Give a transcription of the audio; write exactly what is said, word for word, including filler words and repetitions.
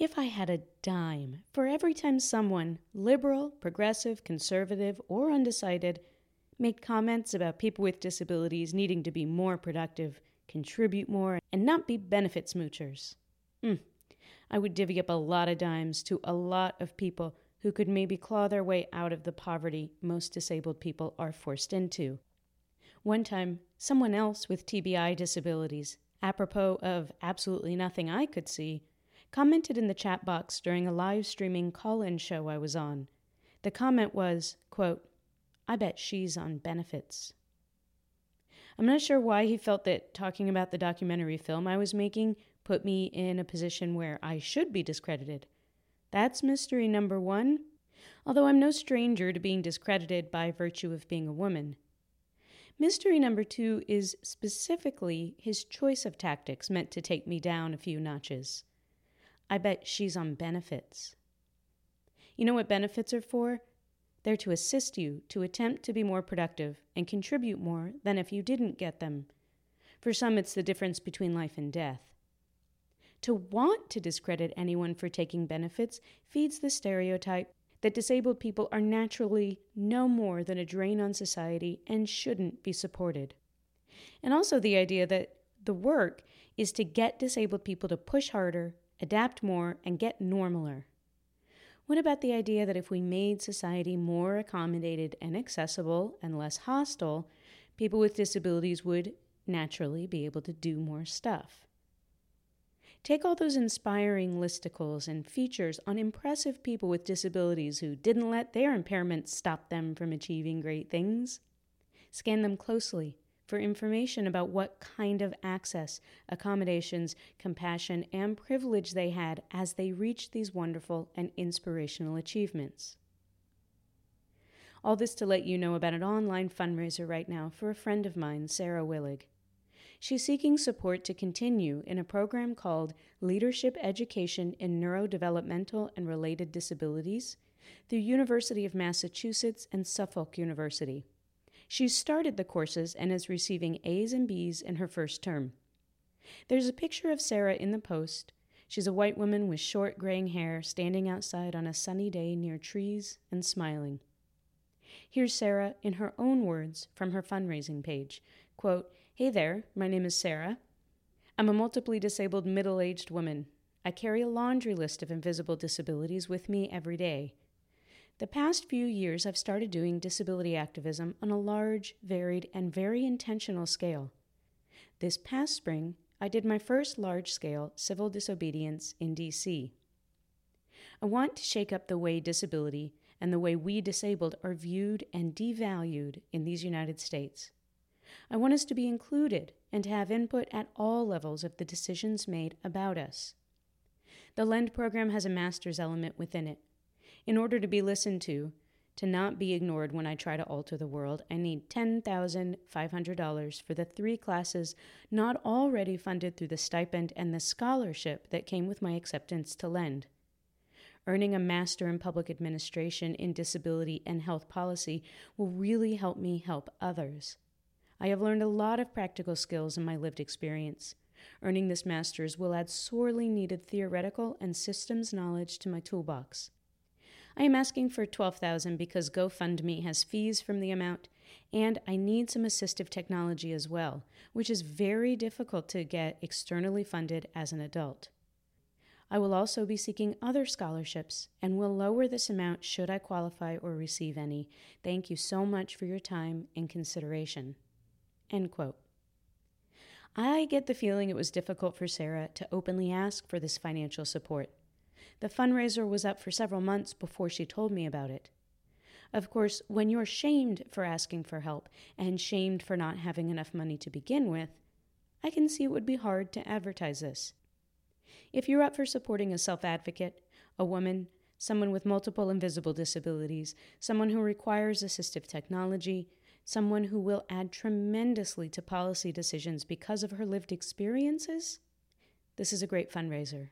If I had a dime for every time someone, liberal, progressive, conservative, or undecided, made comments about people with disabilities needing to be more productive, contribute more, and not be benefit smoochers, mm, I would divvy up a lot of dimes to a lot of people who could maybe claw their way out of the poverty most disabled people are forced into. One time, someone else with T B I disabilities, apropos of absolutely nothing I could see, commented in the chat box during a live-streaming call-in show I was on. The comment was, quote, "I bet she's on benefits." I'm not sure why he felt that talking about the documentary film I was making put me in a position where I should be discredited. That's mystery number one, although I'm no stranger to being discredited by virtue of being a woman. Mystery number two is specifically his choice of tactics meant to take me down a few notches. I bet she's on benefits. You know what benefits are for? They're to assist you to attempt to be more productive and contribute more than if you didn't get them. For some, it's the difference between life and death. To want to discredit anyone for taking benefits feeds the stereotype that disabled people are naturally no more than a drain on society and shouldn't be supported. And also the idea that the work is to get disabled people to push harder, adapt more, and get normaler. What about the idea that if we made society more accommodated and accessible and less hostile, people with disabilities would naturally be able to do more stuff? Take all those inspiring listicles and features on impressive people with disabilities who didn't let their impairments stop them from achieving great things. Scan them closely for information about what kind of access, accommodations, compassion, and privilege they had as they reached these wonderful and inspirational achievements. All this to let you know about an online fundraiser right now for a friend of mine, Sarah Willig. She's seeking support to continue in a program called Leadership Education in Neurodevelopmental and Related Disabilities through University of Massachusetts and Suffolk University. She's started the courses and is receiving A's and B's in her first term. There's a picture of Sarah in the post. She's a white woman with short, graying hair, standing outside on a sunny day near trees and smiling. Here's Sarah in her own words from her fundraising page. Quote, "Hey there, my name is Sarah. I'm a multiply disabled middle-aged woman. I carry a laundry list of invisible disabilities with me every day. The past few years, I've started doing disability activism on a large, varied, and very intentional scale. This past spring, I did my first large-scale civil disobedience in D C I want to shake up the way disability and the way we disabled are viewed and devalued in these United States. I want us to be included and to have input at all levels of the decisions made about us. The LEND program has a master's element within it. In order to be listened to, to not be ignored when I try to alter the world, I need ten thousand five hundred dollars for the three classes not already funded through the stipend and the scholarship that came with my acceptance to LEND. Earning a Master in Public Administration in Disability and Health Policy will really help me help others. I have learned a lot of practical skills in my lived experience. Earning this master's will add sorely needed theoretical and systems knowledge to my toolbox. I am asking for twelve thousand dollars because GoFundMe has fees from the amount, and I need some assistive technology as well, which is very difficult to get externally funded as an adult. I will also be seeking other scholarships and will lower this amount should I qualify or receive any. Thank you so much for your time and consideration." End quote. I get the feeling it was difficult for Sarah to openly ask for this financial support. The fundraiser was up for several months before she told me about it. Of course, when you're shamed for asking for help and shamed for not having enough money to begin with, I can see it would be hard to advertise this. If you're up for supporting a self-advocate, a woman, someone with multiple invisible disabilities, someone who requires assistive technology, someone who will add tremendously to policy decisions because of her lived experiences, this is a great fundraiser.